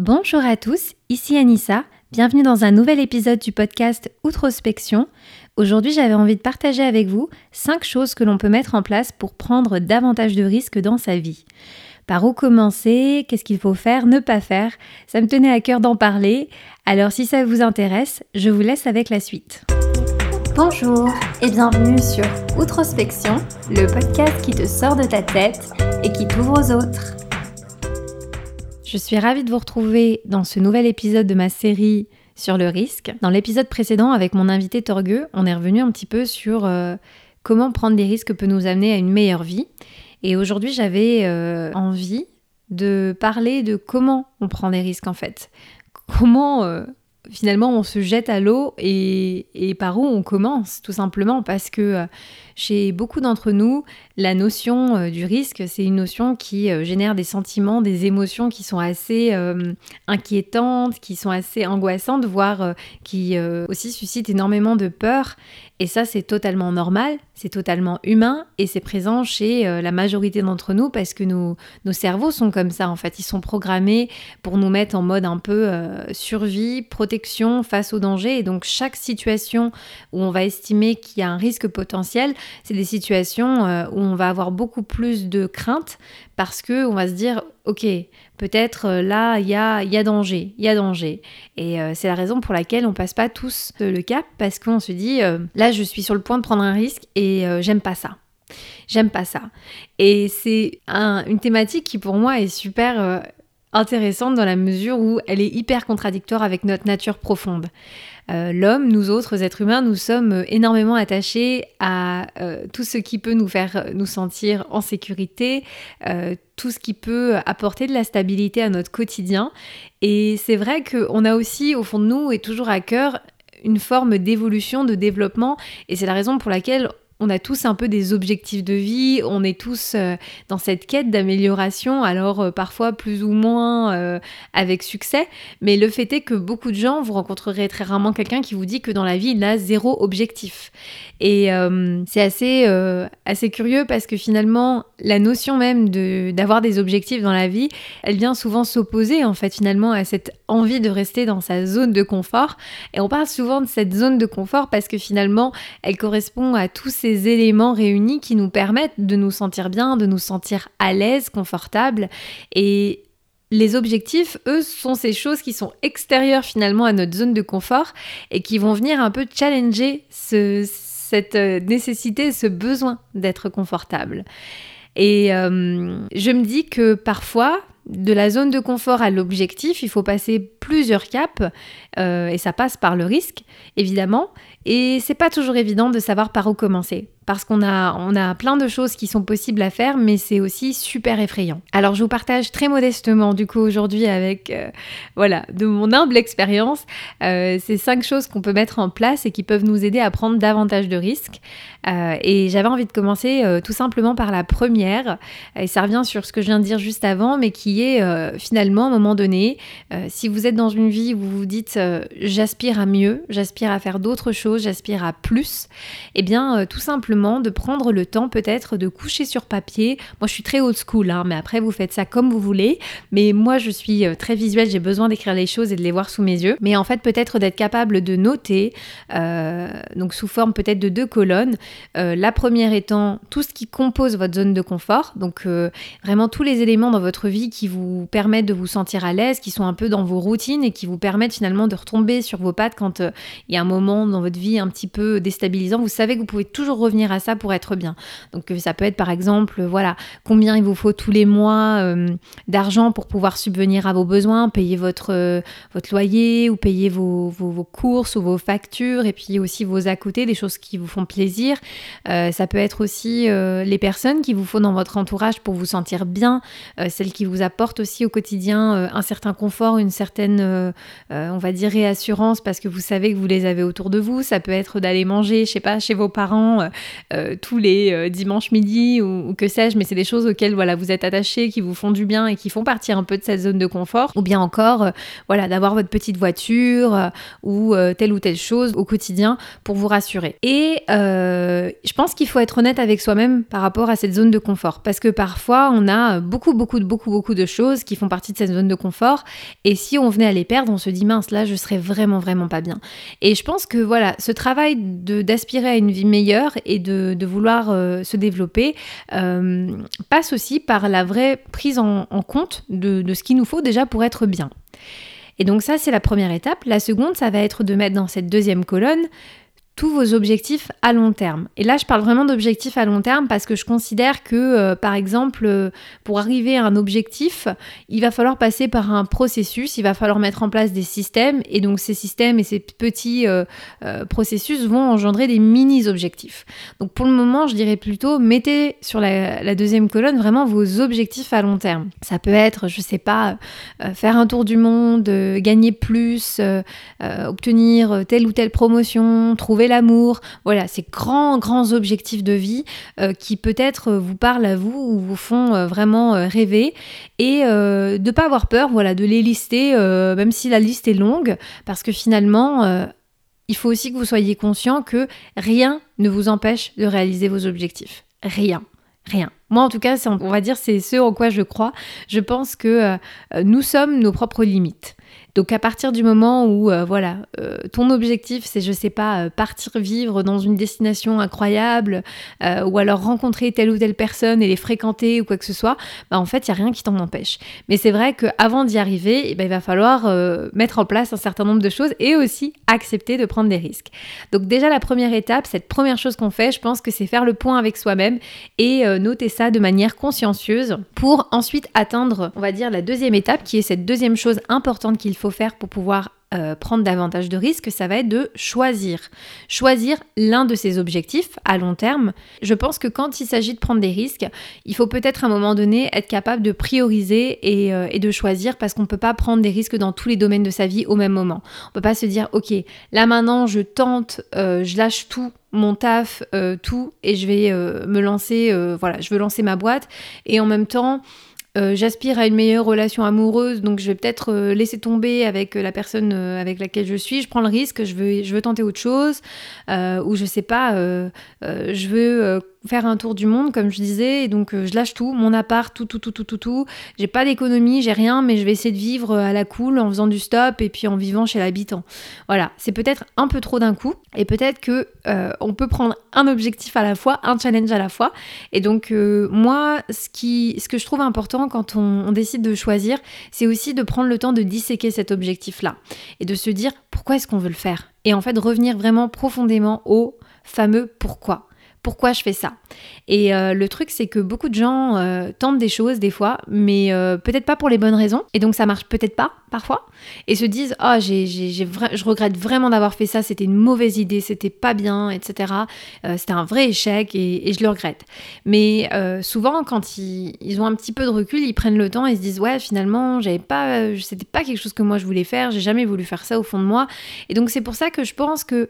Bonjour à tous, ici Anissa, bienvenue dans un nouvel épisode du podcast Outrospection. Aujourd'hui, j'avais envie de partager avec vous 5 choses que l'on peut mettre en place pour prendre davantage de risques dans sa vie. Par où commencer, qu'est-ce qu'il faut faire, ne pas faire, ça me tenait à cœur d'en parler. Alors si ça vous intéresse, je vous laisse avec la suite. Bonjour et bienvenue sur Outrospection, le podcast qui te sort de ta tête et qui t'ouvre aux autres. Je suis ravie de vous retrouver dans ce nouvel épisode de ma série sur le risque. Dans l'épisode précédent avec mon invité Torgue, on est revenu un petit peu sur comment prendre des risques peut nous amener à une meilleure vie. Et aujourd'hui, j'avais envie de parler de comment on prend des risques en fait. Comment finalement on se jette à l'eau et par où on commence tout simplement. Parce que chez beaucoup d'entre nous, la notion du risque, c'est une notion qui génère des sentiments, des émotions qui sont assez inquiétantes, qui sont assez angoissantes, voire qui aussi suscitent énormément de peur. Et ça, c'est totalement normal, c'est totalement humain et c'est présent chez la majorité d'entre nous parce que nos cerveaux sont comme ça en fait. Ils sont programmés pour nous mettre en mode un peu survie, protection face au danger. Et donc chaque situation où on va estimer qu'il y a un risque potentiel, c'est des situations où on va avoir beaucoup plus de crainte parce qu'on va se dire « Ok, peut-être là, il y a danger. » Et c'est la raison pour laquelle on passe pas tous le cap parce qu'on se dit « Là, je suis sur le point de prendre un risque et j'aime pas ça. » J'aime pas ça. Et c'est une thématique qui pour moi est super intéressante dans la mesure où elle est hyper contradictoire avec notre nature profonde. L'homme, nous autres êtres humains, nous sommes énormément attachés à tout ce qui peut nous faire nous sentir en sécurité, tout ce qui peut apporter de la stabilité à notre quotidien. Et c'est vrai qu'on a aussi au fond de nous et toujours à cœur une forme d'évolution, de développement. Et c'est la raison pour laquelle on a tous un peu des objectifs de vie, on est tous dans cette quête d'amélioration, alors parfois plus ou moins avec succès, mais le fait est que beaucoup de gens, vous rencontrerez très rarement quelqu'un qui vous dit que dans la vie, il a 0 objectif. Et c'est assez curieux parce que finalement, la notion même d'avoir des objectifs dans la vie, elle vient souvent s'opposer en fait finalement à cette envie de rester dans sa zone de confort. Et on parle souvent de cette zone de confort parce que finalement, elle correspond à tous ces éléments réunis qui nous permettent de nous sentir bien, de nous sentir à l'aise, confortable. Et les objectifs, eux, sont ces choses qui sont extérieures finalement à notre zone de confort et qui vont venir un peu challenger cette nécessité, ce besoin d'être confortable. Et je me dis que parfois, de la zone de confort à l'objectif, il faut passer plusieurs caps et ça passe par le risque, évidemment. Et c'est pas toujours évident de savoir par où commencer parce qu'on a plein de choses qui sont possibles à faire, mais c'est aussi super effrayant. Alors je vous partage très modestement du coup aujourd'hui avec de mon humble expérience ces 5 choses qu'on peut mettre en place et qui peuvent nous aider à prendre davantage de risques. Et j'avais envie de commencer tout simplement par la première, et ça revient sur ce que je viens de dire juste avant, mais qui est finalement à un moment donné, si vous êtes dans une vie où vous vous dites j'aspire à mieux, j'aspire à faire d'autres choses, j'aspire à plus, et bien tout simplement de prendre le temps peut-être de coucher sur papier. Moi je suis très old school, mais après vous faites ça comme vous voulez, mais moi je suis très visuelle, j'ai besoin d'écrire les choses et de les voir sous mes yeux, mais en fait peut-être d'être capable de noter donc sous forme peut-être de 2 colonnes, la première étant tout ce qui compose votre zone de confort, donc vraiment tous les éléments dans votre vie qui vous permettent de vous sentir à l'aise, qui sont un peu dans vos routines et qui vous permettent finalement de retomber sur vos pattes quand il y a un moment dans votre vie un petit peu déstabilisant, vous savez que vous pouvez toujours revenir à ça pour être bien. Donc ça peut être par exemple, combien il vous faut tous les mois d'argent pour pouvoir subvenir à vos besoins, payer votre loyer ou payer vos courses ou vos factures et puis aussi vos à côté, des choses qui vous font plaisir. Ça peut être aussi les personnes qu'il vous faut dans votre entourage pour vous sentir bien, celles qui vous apportent aussi au quotidien un certain confort, une certaine, on va dire, réassurance parce que vous savez que vous les avez autour de vous. Ça peut être d'aller manger, chez vos parents tous les dimanches midi ou que sais-je, mais c'est des choses auxquelles voilà, vous êtes attachés, qui vous font du bien et qui font partir un peu de cette zone de confort, ou bien encore voilà, d'avoir votre petite voiture ou telle chose au quotidien pour vous rassurer. Et je pense qu'il faut être honnête avec soi-même par rapport à cette zone de confort, parce que parfois on a beaucoup de choses qui font partie de cette zone de confort, et si on venait à les perdre, on se dit mince, là je serais vraiment pas bien. Et je pense que voilà, ce travail d'aspirer à une vie meilleure et de vouloir se développer passe aussi par la vraie prise en compte de ce qu'il nous faut déjà pour être bien. Et donc ça, c'est la première étape. La seconde, ça va être de mettre dans cette deuxième colonne tous vos objectifs à long terme. Et là, je parle vraiment d'objectifs à long terme parce que je considère que, par exemple, pour arriver à un objectif, il va falloir passer par un processus, il va falloir mettre en place des systèmes, et donc ces systèmes et ces petits processus vont engendrer des mini-objectifs. Donc pour le moment, je dirais plutôt, mettez sur la deuxième colonne vraiment vos objectifs à long terme. Ça peut être, je sais pas, faire un tour du monde, gagner plus, obtenir telle ou telle promotion, trouver l'amour, voilà, ces grands objectifs de vie qui peut-être vous parlent à vous ou vous font vraiment rêver, et de pas avoir peur, voilà, de les lister, même si la liste est longue, parce que finalement il faut aussi que vous soyez conscient que rien ne vous empêche de réaliser vos objectifs, rien. Moi, en tout cas, on va dire, c'est ce en quoi je crois. Je pense que nous sommes nos propres limites. Donc, à partir du moment où, ton objectif, c'est, je sais pas, partir vivre dans une destination incroyable, ou alors rencontrer telle ou telle personne et les fréquenter ou quoi que ce soit, bah, en fait, il n'y a rien qui t'en empêche. Mais c'est vrai qu'avant d'y arriver, il va falloir mettre en place un certain nombre de choses et aussi accepter de prendre des risques. Donc, déjà, la première étape, cette première chose qu'on fait, je pense que c'est faire le point avec soi-même et noter ça de manière consciencieuse pour ensuite atteindre, on va dire, la deuxième étape, qui est cette deuxième chose importante qu'il faut faire pour pouvoir prendre davantage de risques. Ça va être de choisir l'un de ses objectifs à long terme. Je pense que quand il s'agit de prendre des risques, il faut peut-être à un moment donné être capable de prioriser et de choisir, parce qu'on ne peut pas prendre des risques dans tous les domaines de sa vie au même moment. On ne peut pas se dire, ok, là maintenant je tente, je lâche tout, mon taf, tout, et je vais me lancer, je veux lancer ma boîte, et en même temps j'aspire à une meilleure relation amoureuse, donc je vais peut-être laisser tomber avec la personne avec laquelle je suis, je prends le risque, je veux tenter autre chose, ou je sais pas, je veux faire un tour du monde, comme je disais, et donc je lâche tout, mon appart, tout, j'ai pas d'économie, j'ai rien, mais je vais essayer de vivre à la cool en faisant du stop et puis en vivant chez l'habitant. Voilà, c'est peut-être un peu trop d'un coup, et peut-être que on peut prendre un objectif à la fois, un challenge à la fois, et donc moi, ce que je trouve important quand on décide de choisir, c'est aussi de prendre le temps de disséquer cet objectif-là, et de se dire pourquoi est-ce qu'on veut le faire, et en fait revenir vraiment profondément au fameux pourquoi. Pourquoi je fais ça ? Et le truc, c'est que beaucoup de gens tentent des choses des fois, mais peut-être pas pour les bonnes raisons, et donc ça marche peut-être pas parfois, et se disent « Ah, je regrette vraiment d'avoir fait ça, c'était une mauvaise idée, c'était pas bien, etc. C'était un vrai échec et je le regrette. » Mais souvent, quand ils ont un petit peu de recul, ils prennent le temps et se disent « Ouais, finalement, c'était pas quelque chose que moi je voulais faire, j'ai jamais voulu faire ça au fond de moi. » Et donc c'est pour ça que je pense que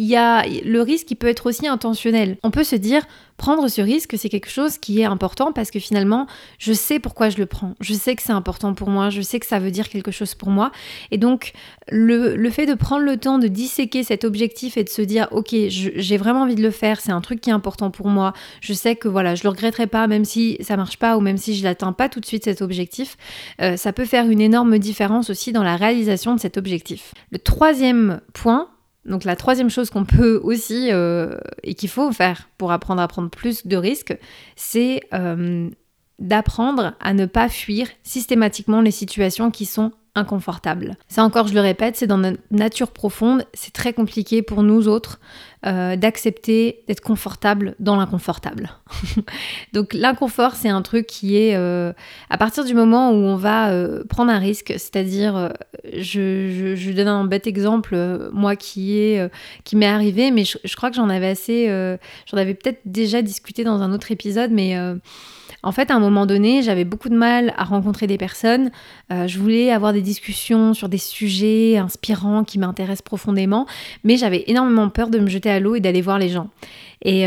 il y a le risque qui peut être aussi intentionnel. On peut se dire, prendre ce risque, c'est quelque chose qui est important parce que finalement, je sais pourquoi je le prends. Je sais que c'est important pour moi, je sais que ça veut dire quelque chose pour moi. Et donc, le fait de prendre le temps de disséquer cet objectif et de se dire, ok, j'ai vraiment envie de le faire, c'est un truc qui est important pour moi. Je sais que voilà, je le regretterai pas, même si ça marche pas ou même si je l'atteins pas tout de suite cet objectif. Ça peut faire une énorme différence aussi dans la réalisation de cet objectif. Le troisième point, donc la troisième chose qu'on peut aussi et qu'il faut faire pour apprendre à prendre plus de risques, c'est d'apprendre à ne pas fuir systématiquement les situations qui sont inconfortable. Ça encore, je le répète, c'est dans notre nature profonde, c'est très compliqué pour nous autres d'accepter d'être confortable dans l'inconfortable. Donc l'inconfort, c'est un truc qui est à partir du moment où on va prendre un risque, c'est-à-dire je donne un bête exemple, moi qui m'est arrivé, mais je crois que j'en avais peut-être déjà discuté dans un autre épisode, mais En fait, à un moment donné, j'avais beaucoup de mal à rencontrer des personnes. Je voulais avoir des discussions sur des sujets inspirants qui m'intéressent profondément, mais j'avais énormément peur de me jeter à l'eau et d'aller voir les gens. Et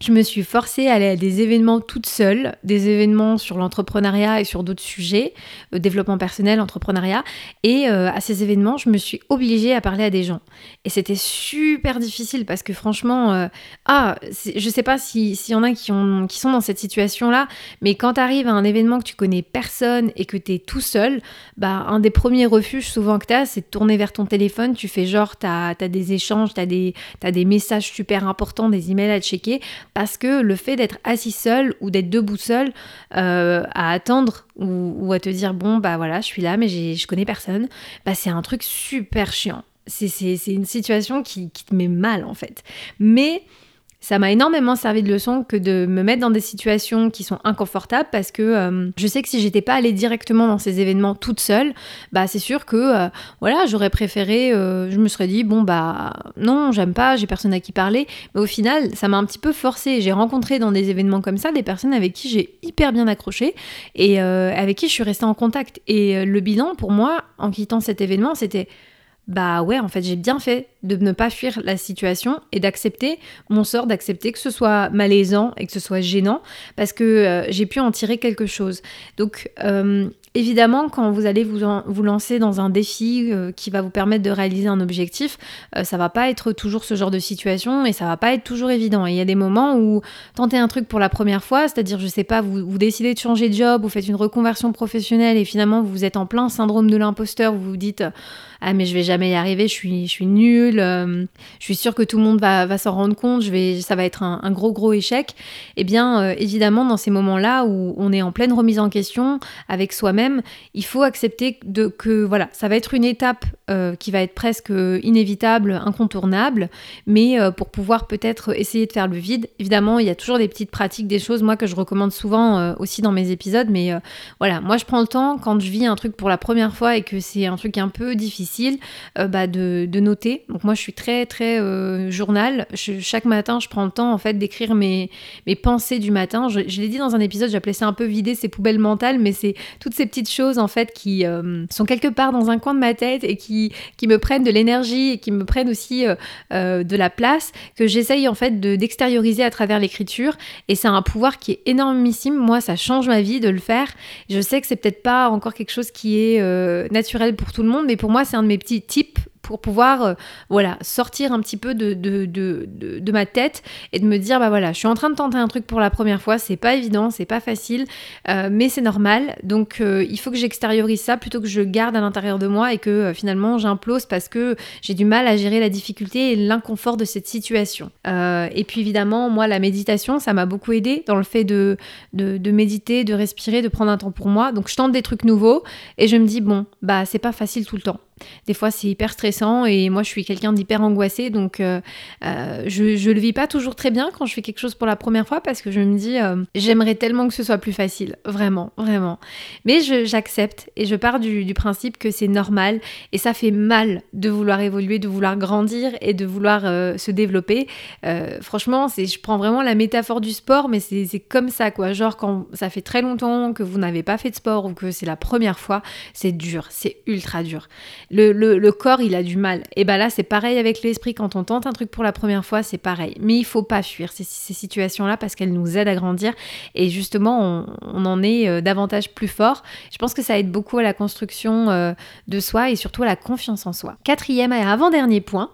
je me suis forcée à aller à des événements toute seule, des événements sur l'entrepreneuriat et sur d'autres sujets, développement personnel, entrepreneuriat. Et à ces événements, je me suis obligée à parler à des gens. Et c'était super difficile parce que franchement, je sais pas s'il y en a qui sont dans cette situation-là, mais quand t'arrives à un événement que tu connais personne et que t'es tout seul, bah un des premiers refuges souvent que t'as, c'est de tourner vers ton téléphone. Tu fais genre, t'as des échanges, t'as des messages super importants, des emails à checker. Parce que le fait d'être assis seul ou d'être debout seul à attendre ou à te dire bon bah voilà je suis là mais je connais personne, bah c'est un truc super chiant. C'est une situation qui te met mal en fait. Mais ça m'a énormément servi de leçon que de me mettre dans des situations qui sont inconfortables parce que je sais que si j'étais pas allée directement dans ces événements toute seule, bah c'est sûr que voilà, j'aurais préféré, je me serais dit bon bah non, j'aime pas, j'ai personne à qui parler, mais au final, ça m'a un petit peu forcée. J'ai rencontré dans des événements comme ça des personnes avec qui j'ai hyper bien accroché et avec qui je suis restée en contact. Et le bilan pour moi en quittant cet événement, c'était bah ouais, en fait, j'ai bien fait de ne pas fuir la situation et d'accepter mon sort, d'accepter que ce soit malaisant et que ce soit gênant, parce que j'ai pu en tirer quelque chose. Donc, évidemment, quand vous allez vous lancer dans un défi qui va vous permettre de réaliser un objectif, ça va pas être toujours ce genre de situation et ça va pas être toujours évident. Il y a des moments où tenter un truc pour la première fois, c'est-à-dire, je sais pas, vous décidez de changer de job, vous faites une reconversion professionnelle et finalement, vous êtes en plein syndrome de l'imposteur, vous vous dites... Ah mais je vais jamais y arriver, je suis nulle, je suis sûre que tout le monde va s'en rendre compte, ça va être un gros échec. Eh bien évidemment dans ces moments-là où on est en pleine remise en question avec soi-même, il faut accepter que voilà, ça va être une étape qui va être presque inévitable, incontournable, mais pour pouvoir peut-être essayer de faire le vide. Évidemment il y a toujours des petites pratiques, des choses moi que je recommande souvent aussi dans mes épisodes, mais voilà, moi je prends le temps quand je vis un truc pour la première fois et que c'est un truc un peu difficile, de noter. Donc moi je suis très journal. Chaque matin je prends le temps en fait d'écrire mes pensées du matin. Je l'ai dit dans un épisode, j'appelais ça un peu vider ses poubelles mentales, mais c'est toutes ces petites choses en fait qui sont quelque part dans un coin de ma tête et qui me prennent de l'énergie et qui me prennent aussi de la place, que j'essaye en fait d'extérioriser à travers l'écriture. Et c'est un pouvoir qui est énormissime. Moi ça change ma vie de le faire. Je sais que c'est peut-être pas encore quelque chose qui est naturel pour tout le monde, mais pour moi c'est un de mes petits tips pour pouvoir voilà, sortir un petit peu de ma tête et de me dire bah voilà, je suis en train de tenter un truc pour la première fois, c'est pas évident, c'est pas facile, mais c'est normal. Donc il faut que j'extériorise ça plutôt que je garde à l'intérieur de moi et que finalement j'implose parce que j'ai du mal à gérer la difficulté et l'inconfort de cette situation. Et puis évidemment, moi la méditation, ça m'a beaucoup aidée dans le fait de méditer, de respirer, de prendre un temps pour moi. Donc je tente des trucs nouveaux et je me dis bon, bah c'est pas facile tout le temps. Des fois c'est hyper stressant et moi je suis quelqu'un d'hyper angoissé, donc je le vis pas toujours très bien quand je fais quelque chose pour la première fois parce que je me dis j'aimerais tellement que ce soit plus facile, vraiment, mais j'accepte et je pars du principe que c'est normal et ça fait mal de vouloir évoluer, de vouloir grandir et de vouloir se développer. Franchement je prends vraiment la métaphore du sport, mais c'est comme ça quoi, genre quand ça fait très longtemps que vous n'avez pas fait de sport ou que c'est la première fois, c'est dur, c'est ultra dur. Le corps il a du mal, et ben là c'est pareil avec l'esprit, quand on tente un truc pour la première fois c'est pareil, mais il faut pas fuir ces situations là parce qu'elles nous aident à grandir et justement on en est davantage plus fort. Je pense que ça aide beaucoup à la construction de soi et surtout à la confiance en soi. 4e et avant-dernier point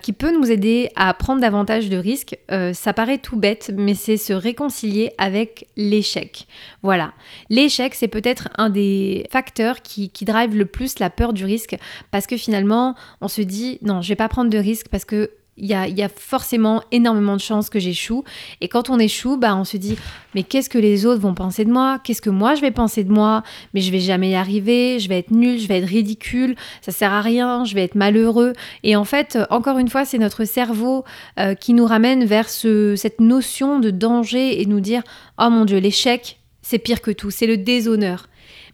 qui peut nous aider à prendre davantage de risques, ça paraît tout bête mais c'est se réconcilier avec l'échec. Voilà, l'échec c'est peut-être un des facteurs qui drive le plus la peur du risque. Parce que finalement, on se dit non, je vais pas prendre de risque parce que il y a forcément énormément de chances que j'échoue. Et quand on échoue, bah on se dit mais qu'est-ce que les autres vont penser de moi ? Qu'est-ce que moi je vais penser de moi ? Mais je vais jamais y arriver, je vais être nulle, je vais être ridicule, ça sert à rien, je vais être malheureux. Et en fait, encore une fois, c'est notre cerveau qui nous ramène vers cette notion de danger et nous dire oh mon Dieu, l'échec, c'est pire que tout, c'est le déshonneur.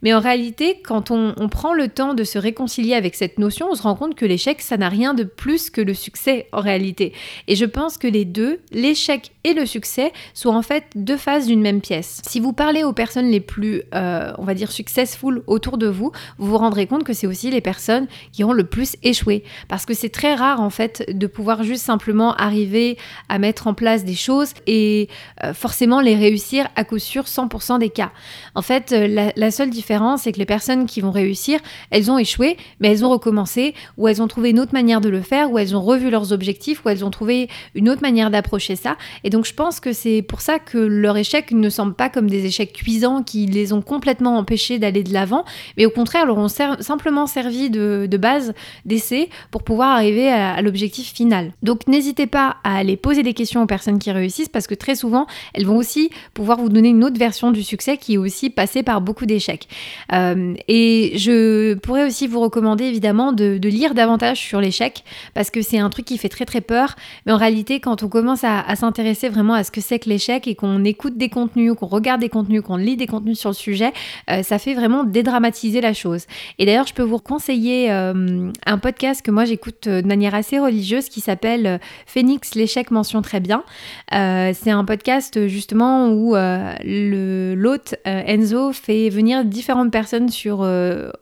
Mais en réalité, quand on prend le temps de se réconcilier avec cette notion, on se rend compte que l'échec, ça n'a rien de plus que le succès en réalité. Et je pense que les deux, l'échec et le succès, sont en fait deux faces d'une même pièce. Si vous parlez aux personnes les plus, on va dire, successful autour de vous, vous vous rendrez compte que c'est aussi les personnes qui ont le plus échoué. Parce que c'est très rare en fait de pouvoir juste simplement arriver à mettre en place des choses et forcément les réussir à coup sûr 100% des cas. En fait, la seule différence, c'est que les personnes qui vont réussir, elles ont échoué, mais elles ont recommencé, ou elles ont trouvé une autre manière de le faire, ou elles ont revu leurs objectifs, ou elles ont trouvé une autre manière d'approcher ça. Et donc je pense que c'est pour ça que leur échec ne semble pas comme des échecs cuisants qui les ont complètement empêchés d'aller de l'avant, mais au contraire leur ont simplement servi de base d'essai pour pouvoir arriver à l'objectif final. Donc n'hésitez pas à aller poser des questions aux personnes qui réussissent, parce que très souvent elles vont aussi pouvoir vous donner une autre version du succès qui est aussi passée par beaucoup d'échecs. Et je pourrais aussi vous recommander évidemment de lire davantage sur l'échec, parce que c'est un truc qui fait très très peur, mais en réalité quand on commence à s'intéresser vraiment à ce que c'est que l'échec et qu'on écoute des contenus, qu'on regarde des contenus, qu'on lit des contenus sur le sujet, ça fait vraiment dédramatiser la chose. Et d'ailleurs je peux vous conseiller un podcast que moi j'écoute de manière assez religieuse qui s'appelle Phoenix, l'échec mention très bien. C'est un podcast justement où l'hôte Enzo fait venir différentes personnes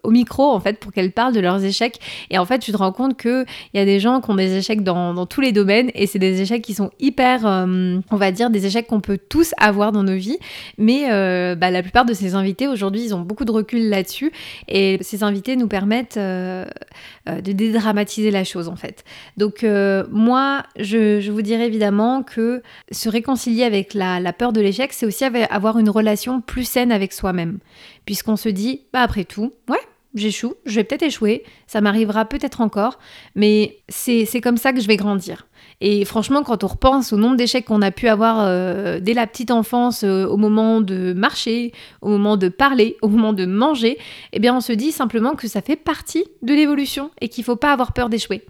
au micro en fait pour qu'elles parlent de leurs échecs, et en fait tu te rends compte qu'il y a des gens qui ont des échecs dans tous les domaines, et c'est des échecs qui sont hyper on va dire des échecs qu'on peut tous avoir dans nos vies, mais la plupart de ces invités aujourd'hui ils ont beaucoup de recul là-dessus, et ces invités nous permettent de dédramatiser la chose en fait. Donc moi je vous dirais évidemment que se réconcilier avec la peur de l'échec, c'est aussi avoir une relation plus saine avec soi-même, puisqu'on se dit après tout, ouais, j'échoue, je vais peut-être échouer, ça m'arrivera peut-être encore, mais c'est comme ça que je vais grandir. Et franchement, quand on repense au nombre d'échecs qu'on a pu avoir dès la petite enfance, au moment de marcher, au moment de parler, au moment de manger, eh bien on se dit simplement que ça fait partie de l'évolution et qu'il ne faut pas avoir peur d'échouer.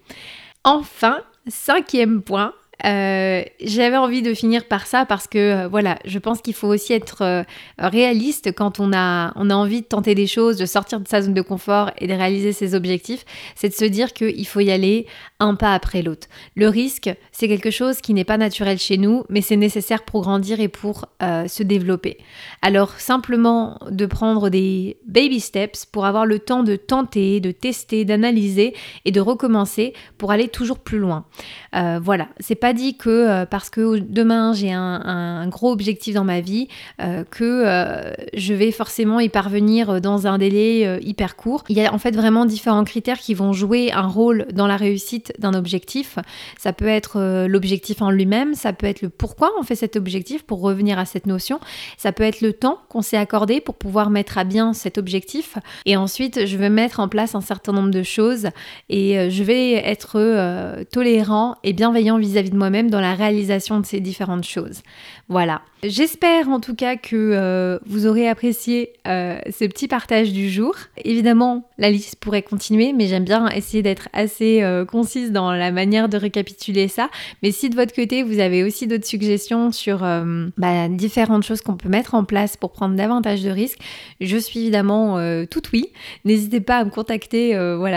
Enfin, 5e point, j'avais envie de finir par ça parce que je pense qu'il faut aussi être réaliste quand on a envie de tenter des choses, de sortir de sa zone de confort et de réaliser ses objectifs, c'est de se dire qu'il faut y aller un pas après l'autre. Le risque, c'est quelque chose qui n'est pas naturel chez nous, mais c'est nécessaire pour grandir et pour se développer. Alors simplement de prendre des baby steps pour avoir le temps de tenter, de tester, d'analyser et de recommencer pour aller toujours plus loin. C'est pas dit que parce que demain j'ai un gros objectif dans ma vie que je vais forcément y parvenir dans un délai hyper court. Il y a en fait vraiment différents critères qui vont jouer un rôle dans la réussite d'un objectif. Ça peut être l'objectif en lui-même, ça peut être le pourquoi on fait cet objectif pour revenir à cette notion, ça peut être le temps qu'on s'est accordé pour pouvoir mettre à bien cet objectif. Et ensuite je vais mettre en place un certain nombre de choses et je vais être tolérant et bienveillant vis-à-vis de moi-même dans la réalisation de ces différentes choses. Voilà. J'espère en tout cas que vous aurez apprécié ce petit partage du jour. Évidemment, la liste pourrait continuer, mais j'aime bien essayer d'être assez concise dans la manière de récapituler ça. Mais si de votre côté, vous avez aussi d'autres suggestions sur différentes choses qu'on peut mettre en place pour prendre davantage de risques, je suis évidemment toute oui. N'hésitez pas à me contacter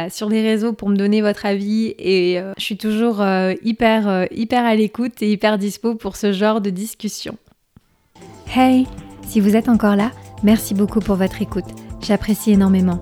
sur les réseaux pour me donner votre avis, et je suis toujours hyper à l'écoute et hyper dispo pour ce genre de discussion. Hey, si vous êtes encore là, merci beaucoup pour votre écoute, j'apprécie énormément.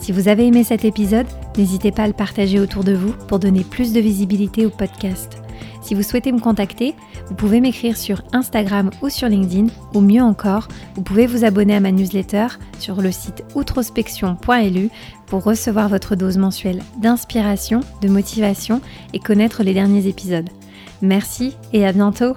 Si vous avez aimé cet épisode, n'hésitez pas à le partager autour de vous pour donner plus de visibilité au podcast. Si vous souhaitez me contacter, vous pouvez m'écrire sur Instagram ou sur LinkedIn, ou mieux encore, vous pouvez vous abonner à ma newsletter sur le site outrospection.lu pour recevoir votre dose mensuelle d'inspiration, de motivation et connaître les derniers épisodes. Merci et à bientôt!